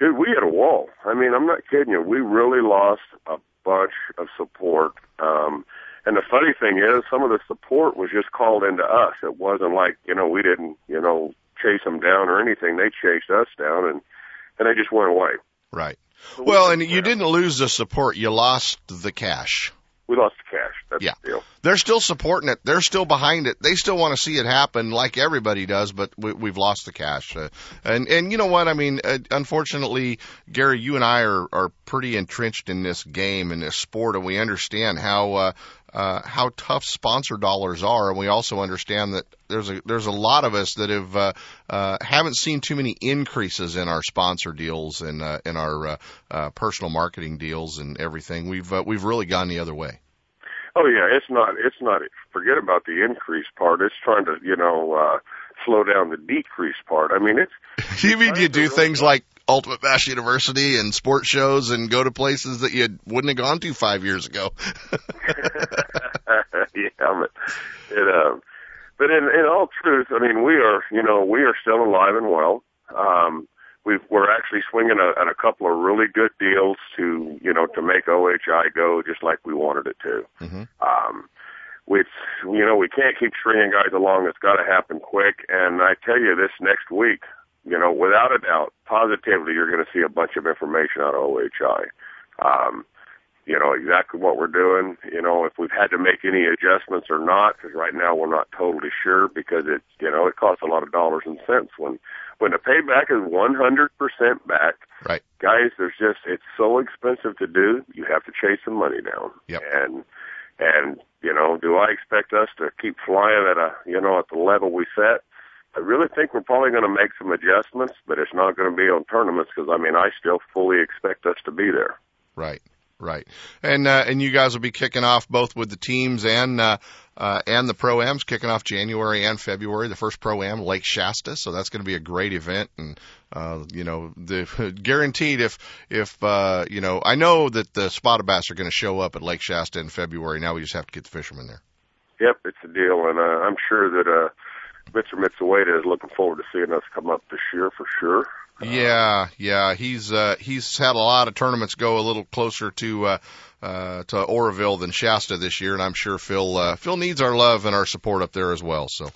Dude, we hit a wall. I'm not kidding you. We really lost a bunch of support, and the funny thing is, some of the support was just called into us. It wasn't like, we didn't, chase them down or anything. They chased us down, and they just went away. Right. Well, and you didn't lose the support. You lost the cash. We lost the cash. That's the deal. They're still supporting it. They're still behind it. They still want to see it happen like everybody does, but we've lost the cash. And you know what? Unfortunately, Gary, you and I are pretty entrenched in this game, in this sport, and we understand how tough sponsor dollars are, and we also understand that there's a lot of us that have haven't seen too many increases in our sponsor deals and in our personal marketing deals and everything. We've really gone the other way. Oh yeah, it's not. Forget about the increase part. It's trying to slow down the decrease part. It's. You mean you do things like Ultimate Bash University and sports shows and go to places that you wouldn't have gone to 5 years ago. But in all truth, we are still alive and well. We're actually swinging at a couple of really good deals to make OHI go just like we wanted it to. Mm-hmm. Which, we can't keep stringing guys along. It's got to happen quick. And I tell you this next week, without a doubt, positively, you're going to see a bunch of information out of OHI. Exactly what we're doing, if we've had to make any adjustments or not, because right now we're not totally sure, because it costs a lot of dollars and cents. When the payback is 100% back, right. Guys, it's so expensive to do, you have to chase the money down. Yep. And, do I expect us to keep flying at the level we set? I really think we're probably going to make some adjustments, but it's not going to be on tournaments because, I still fully expect us to be there. Right, right. And you guys will be kicking off both with the teams and the Pro-Ams, kicking off January and February, the first Pro-Am, Lake Shasta. So that's going to be a great event. And, guaranteed if I know that the spotted bass are going to show up at Lake Shasta in February. Now we just have to get the fishermen there. Yep, it's a deal. And I'm sure that Mr. Mitsueda is looking forward to seeing us come up this year for sure. Yeah. He's had a lot of tournaments go a little closer to Oroville than Shasta this year, and I'm sure Phil needs our love and our support up there as well. So,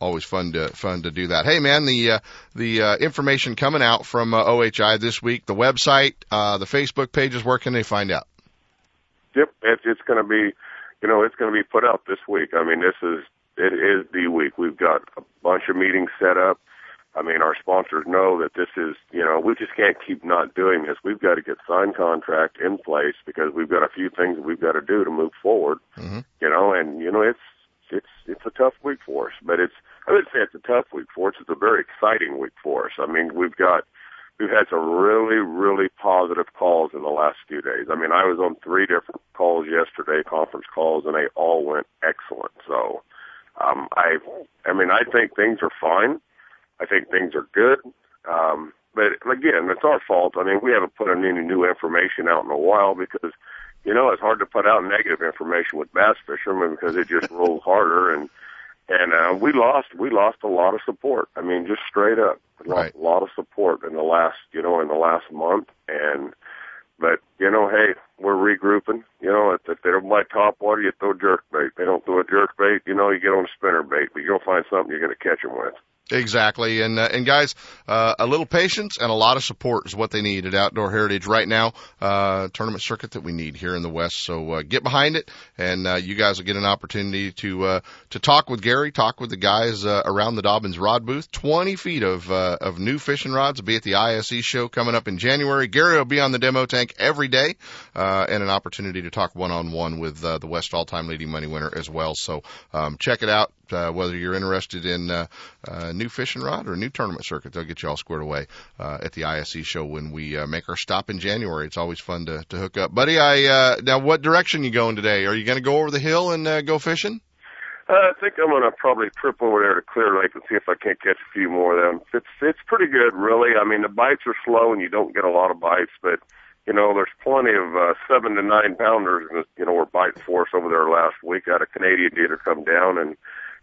always fun to do that. Hey man, the information coming out from OHI this week, the website, the Facebook pages, where can they find out? Yep, it's going to be, it's going to be put out this week. It is the week. We've got a bunch of meetings set up. Our sponsors know that this is, we just can't keep not doing this. We've got to get signed contract in place because we've got a few things that we've got to do to move forward. Mm-hmm. It's a tough week for us, but it's, I would say it's a tough week for us. It's a very exciting week for us. I mean, we've had some really, really positive calls in the last few days. I mean, I was on 3 different calls yesterday, conference calls, and they all went excellent. So, I think things are fine. I think things are good. But again, it's our fault. I mean, we haven't put any new information out in a while because, you know, it's hard to put out negative information with bass fishermen because it just rolls harder. And we lost a lot of support. I mean, just straight up, right. A lot of support in the last month. But you know, hey, we're regrouping. You know, if they don't like top water, you throw jerk bait. If they don't throw a jerk bait, you know, you get on a spinner bait, but you'll find something you're going to catch them with. Exactly. And guys, a little patience and a lot of support is what they need at Outdoor Heritage right now, tournament circuit that we need here in the West. So, get behind it and, you guys will get an opportunity to talk with Gary, talk with the guys, around the Dobyns Rod Booth. 20 feet of new fishing rods will be at the ISE show coming up in January. Gary will be on the demo tank every day, and an opportunity to talk one-on-one with, the West all-time leading money winner as well. So, check it out. Whether you're interested in a new fishing rod or a new tournament circuit, they'll get you all squared away at the ISE show when we make our stop in January. It's always fun to hook up. Buddy, now what direction you going today? Are you going to go over the hill and go fishing? I think I'm going to probably trip over there to Clear Lake and see if I can't catch a few more of them. It's pretty good, really. I mean, the bites are slow and you don't get a lot of bites, but, you know, there's plenty of 7 to 9 pounders, you know, were biting for us over there last week. I had a Canadian dealer come down and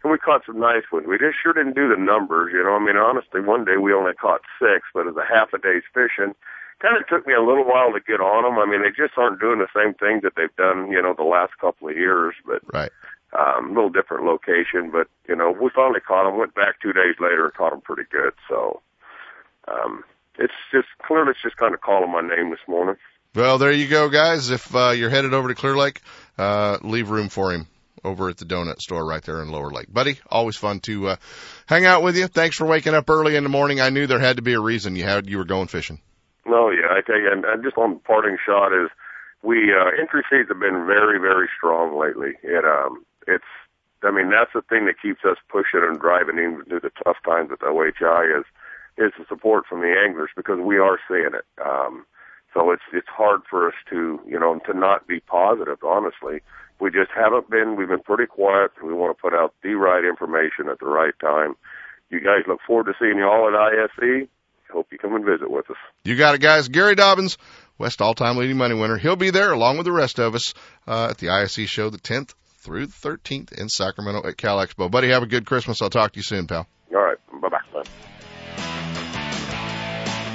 we caught some nice ones. We just sure didn't do the numbers, you know. I mean, honestly, one day we only caught 6, but it was a half a day's fishing. Kind of took me a little while to get on them. I mean, they just aren't doing the same thing that they've done, you know, the last couple of years. But right. A little different location. But, you know, we finally caught them. Went back 2 days later and caught them pretty good. So it's just kind of calling my name this morning. Well, there you go, guys. If you're headed over to Clear Lake, leave room for him over at the donut store right there in Lower Lake. Buddy, always fun to hang out with you. Thanks for waking up early in the morning. I knew there had to be a reason you were going fishing. No, yeah, I tell you, and just on the parting shot is entry fees have been very, very strong lately. That's the thing that keeps us pushing and driving even through the tough times at the OHI is the support from the anglers because we are seeing it. So it's hard for us to, you know, to not be positive, honestly. We just haven't been. We've been pretty quiet. We want to put out the right information at the right time. You guys look forward to seeing you all at ISE. Hope you come and visit with us. You got it, guys. Gary Dobyns, West all-time leading money winner. He'll be there along with the rest of us at the ISE show the 10th through the 13th in Sacramento at Cal Expo. Buddy, have a good Christmas. I'll talk to you soon, pal. All right. Bye-bye. Bye.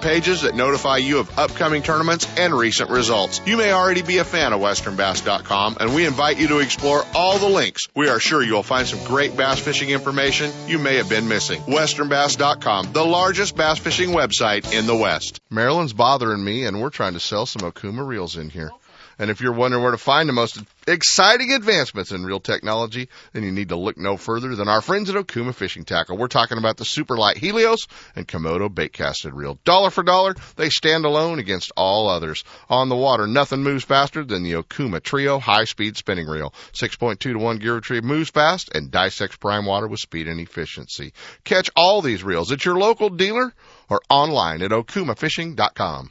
pages that notify you of upcoming tournaments and recent results. You may already be a fan of WesternBass.com, and we invite you to explore all the links. We are sure you'll find some great bass fishing information you may have been missing. WesternBass.com, the largest bass fishing website in the West. Marilyn's bothering me, and we're trying to sell some Okuma reels in here. And if you're wondering where to find the most exciting advancements in reel technology, then you need to look no further than our friends at Okuma Fishing Tackle. We're talking about the Superlight Helios and Komodo Baitcasted Reel. Dollar for dollar, they stand alone against all others. On the water, nothing moves faster than the Okuma Trio high-speed spinning reel. 6.2 to 1 gear retrieve moves fast and dissects prime water with speed and efficiency. Catch all these reels at your local dealer or online at okumafishing.com.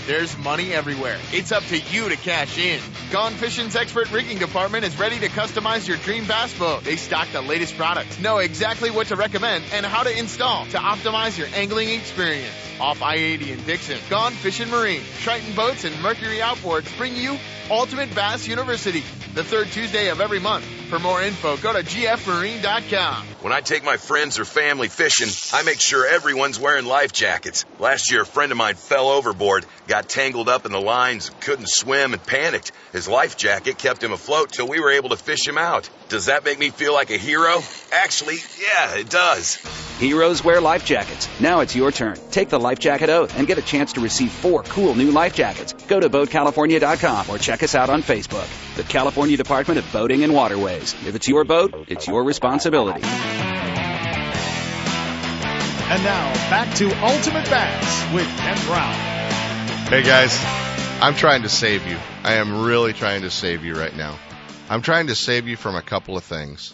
There's money everywhere. It's up to you to cash in. Gone Fishing's expert rigging department is ready to customize your dream bass boat. They stock the latest products, know exactly what to recommend and how to install to optimize your angling experience. Off I-80 and Dixon, Gone Fishin' Marine, Triton Boats, and Mercury Outboards bring you Ultimate Bash University, the third Tuesday of every month. For more info, go to gfmarine.com. When I take my friends or family fishing, I make sure everyone's wearing life jackets. Last year, a friend of mine fell overboard, got tangled up in the lines, couldn't swim, and panicked. His life jacket kept him afloat till we were able to fish him out. Does that make me feel like a hero? Actually, yeah, it does. Heroes wear life jackets. Now it's your turn. Take the life jacket oath and get a chance to receive 4 cool new life jackets. Go to BoatCalifornia.com or check us out on Facebook. The California Department of Boating and Waterways. If it's your boat, it's your responsibility. And now, back to Ultimate Bass with Kent Brown. Hey guys, I'm trying to save you. I am really trying to save you right now. I'm trying to save you from a couple of things.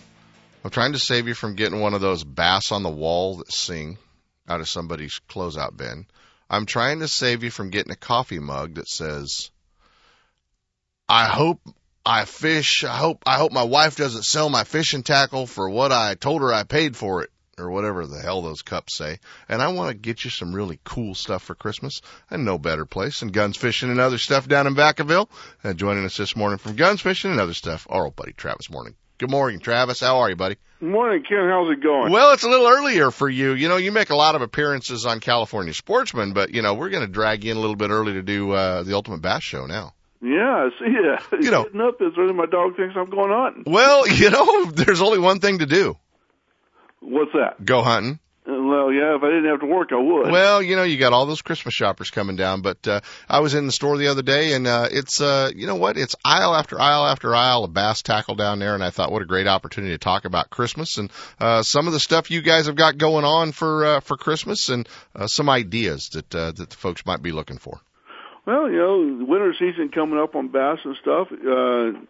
I'm trying to save you from getting one of those bass on the wall that sing out of somebody's closeout bin. I'm trying to save you from getting a coffee mug that says, I hope I fish. I hope my wife doesn't sell my fishing tackle for what I told her I paid for it, or whatever the hell those cups say. And I want to get you some really cool stuff for Christmas, and no better place than Guns Fishing and Other Stuff down in Vacaville. And joining us this morning from Guns Fishing and Other Stuff, our old buddy Travis Morgan. Good morning, Travis. How are you, buddy? Morning, Ken. How's it going? Well, it's a little earlier for you. You know, you make a lot of appearances on California Sportsman, but, you know, we're going to drag you in a little bit early to do the Ultimate Bass Show now. Yeah, I see it. You know, getting up this early, my dog thinks I'm going hunting. Well, you know, there's only one thing to do. What's that? Go hunting. Well, yeah, if I didn't have to work, I would. Well, you know, you got all those Christmas shoppers coming down, but I was in the store the other day, and it's, you know what, it's aisle after aisle after aisle of bass tackle down there, and I thought, what a great opportunity to talk about Christmas and some of the stuff you guys have got going on for Christmas, and some ideas that that the folks might be looking for. Well, you know, winter season coming up on bass and stuff,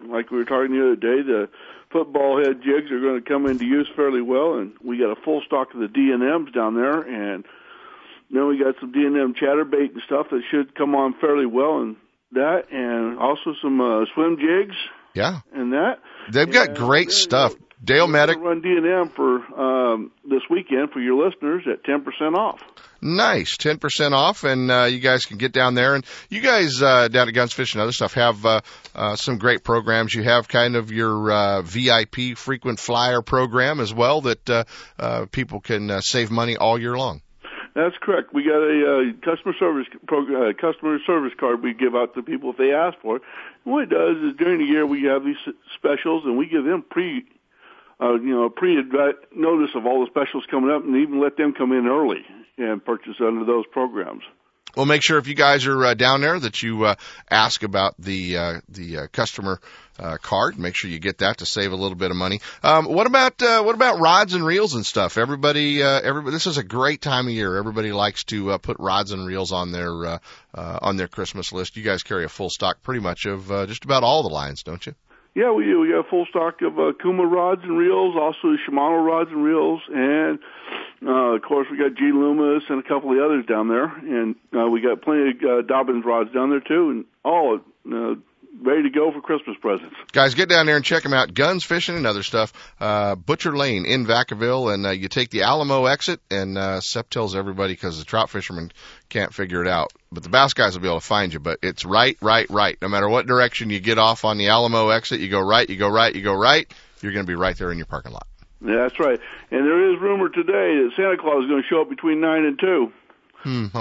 like we were talking the other day, the football head jigs are going to come into use fairly well, and we got a full stock of the D&Ms down there, and then we got some D&M chatterbait and stuff that should come on fairly well, and that, and also some swim jigs. Yeah. And that. They've got great stuff. Dale Medic. Run D&M for this weekend for your listeners at 10% off. Nice, 10% off, and you guys can get down there. And you guys down at Guns Fishing and Other Stuff have some great programs. You have kind of your VIP frequent flyer program as well that people can save money all year long. That's correct. We got a customer service card we give out to people if they ask for it. And what it does is during the year we have these specials, and we give them pre-notice of all the specials coming up, and even let them come in early and purchase under those programs. Well, make sure if you guys are down there that you ask about the customer card. Make sure you get that to save a little bit of money. What about rods and reels and stuff? Everybody. This is a great time of year. Everybody likes to put rods and reels on their Christmas list. You guys carry a full stock pretty much of just about all the lines, don't you? Yeah, we do. We have a full stock of Kuma rods and reels, also Shimano rods and reels, and, of course, we got G. Loomis and a couple of the others down there, and we got plenty of Dobyns rods down there, too, and all ready to go for Christmas presents. Guys, get down there and check them out. Guns, Fishing, and Other Stuff. Butcher Lane in Vacaville, and you take the Alamo exit, and Sep tells everybody because the trout fishermen can't figure it out. But the bass guys will be able to find you. But it's right. No matter what direction you get off on the Alamo exit, you go right. You're going to be right there in your parking lot. Yeah, that's right. And there is rumor today that Santa Claus is going to show up between 9 and 2.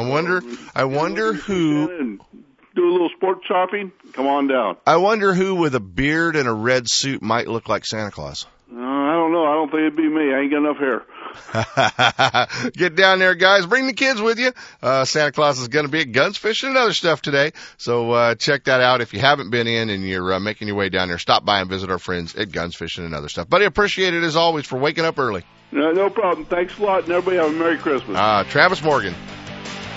I wonder who... Do a little sport shopping. Come on down. I wonder who with a beard and a red suit might look like Santa Claus. I don't know. I don't think it'd be me. I ain't got enough hair. Get down there, guys. Bring the kids with you. Santa Claus is going to be at Guns Fishing and Other Stuff today, so check that out. If you haven't been in and you're making your way down there, stop by and visit our friends at Guns Fishing and Other Stuff. Buddy, appreciate it as always for waking up early. No problem. Thanks a lot, and everybody have a Merry Christmas. Travis Morgan.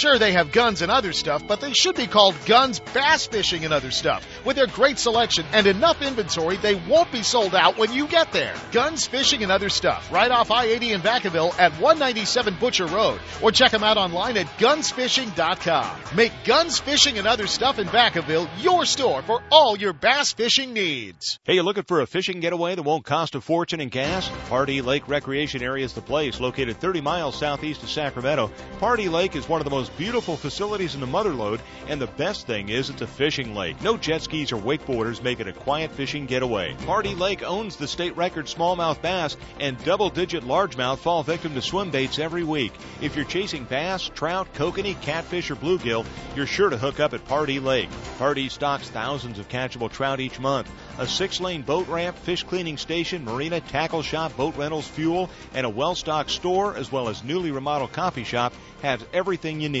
Sure, they have Guns and Other Stuff, but they should be called Guns Bass Fishing and Other Stuff, with their great selection and enough inventory they won't be sold out when you get there. Guns Fishing and Other Stuff, right off I-80 in Vacaville at 197 Butcher Road, or check them out online at gunsfishing.com. Make Guns Fishing and Other Stuff in Vacaville your store for all your bass fishing needs. Hey, you looking for a fishing getaway that won't cost a fortune in gas? Party Lake Recreation Area is the place, located 30 miles southeast of Sacramento. Party Lake is one of the most beautiful facilities in the Motherlode, and the best thing is it's a fishing lake. No jet skis or wakeboarders make it a quiet fishing getaway. Party Lake owns the state record smallmouth bass, and double-digit largemouth fall victim to swim baits every week. If you're chasing bass, trout, kokanee, catfish, or bluegill, you're sure to hook up at Party Lake. Party stocks thousands of catchable trout each month. A 6-lane boat ramp, fish cleaning station, marina, tackle shop, boat rentals, fuel, and a well-stocked store, as well as newly remodeled coffee shop, have everything you need.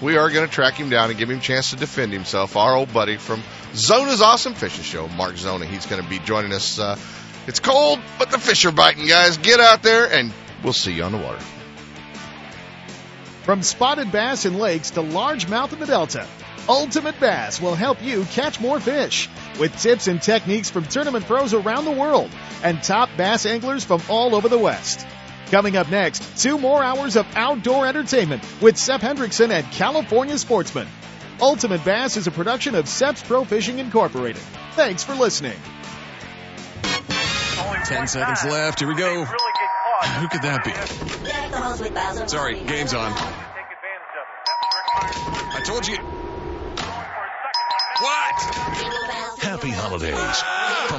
we are going to track him down and give him a chance to defend himself. Our old buddy from Zona's Awesome Fishing Show, Mark Zona. He's going to be joining us. It's cold, but the fish are biting, guys. Get out there, and we'll see you on the water. From spotted bass in lakes to largemouth in the Delta, Ultimate Bass will help you catch more fish with tips and techniques from tournament pros around the world and top bass anglers from all over the West. Coming up next, 2 more hours of outdoor entertainment with Sepp Hendrickson and California Sportsman. Ultimate Bass is a production of Sepp's Pro Fishing Incorporated. Thanks for listening. 10 seconds left. Here we go. Who could that be? Sorry, game's on. I told you. What? Happy holidays from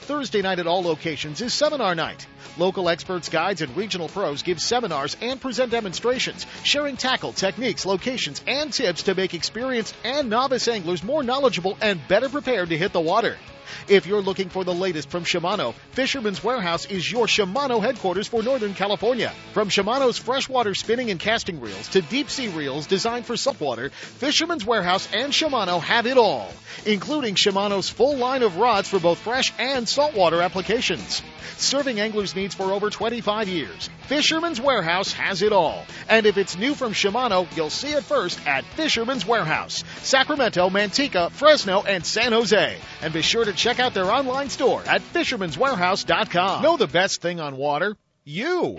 Thursday night at all locations is seminar night. Local experts, guides, and regional pros give seminars and present demonstrations, sharing tackle, techniques, locations, and tips to make experienced and novice anglers more knowledgeable and better prepared to hit the water. If you're looking for the latest from Shimano, Fisherman's Warehouse is your Shimano headquarters for Northern California. From Shimano's freshwater spinning and casting reels to deep-sea reels designed for saltwater, Fisherman's Warehouse and Shimano have it all, including Shimano's full line of rods for both fresh and saltwater applications. Serving anglers' needs for over 25 years, Fisherman's Warehouse has it all. And if it's new from Shimano, you'll see it first at Fisherman's Warehouse, Sacramento, Manteca, Fresno, and San Jose. And be sure to check out their online store at fishermanswarehouse.com. Know the best thing on water? You!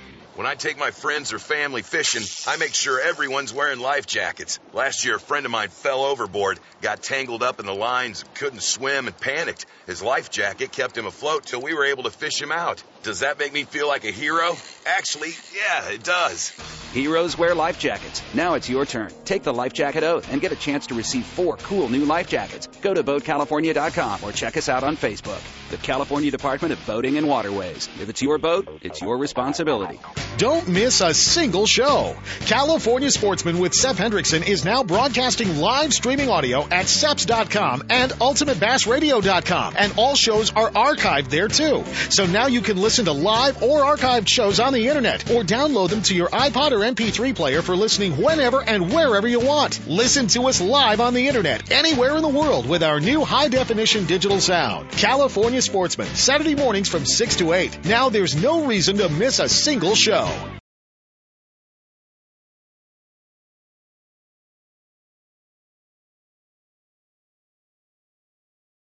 When I take my friends or family fishing, I make sure everyone's wearing life jackets. Last year, a friend of mine fell overboard, got tangled up in the lines, couldn't swim, and panicked. His life jacket kept him afloat till we were able to fish him out. Does that make me feel like a hero? Actually, yeah, it does. Heroes wear life jackets. Now it's your turn. Take the life jacket oath and get a chance to receive 4 cool new life jackets. Go to BoatCalifornia.com or check us out on Facebook. The California Department of Boating and Waterways. If it's your boat, it's your responsibility. Don't miss a single show. California Sportsman with Seth Hendrickson is now broadcasting live streaming audio at seps.com and ultimatebassradio.com. And all shows are archived there, too. So now you can listen to live or archived shows on the Internet or download them to your iPod or MP3 player for listening whenever and wherever you want. Listen to us live on the Internet anywhere in the world with our new high-definition digital sound. California Sportsman, Saturday mornings from 6 to 8. Now there's no reason to miss a single show.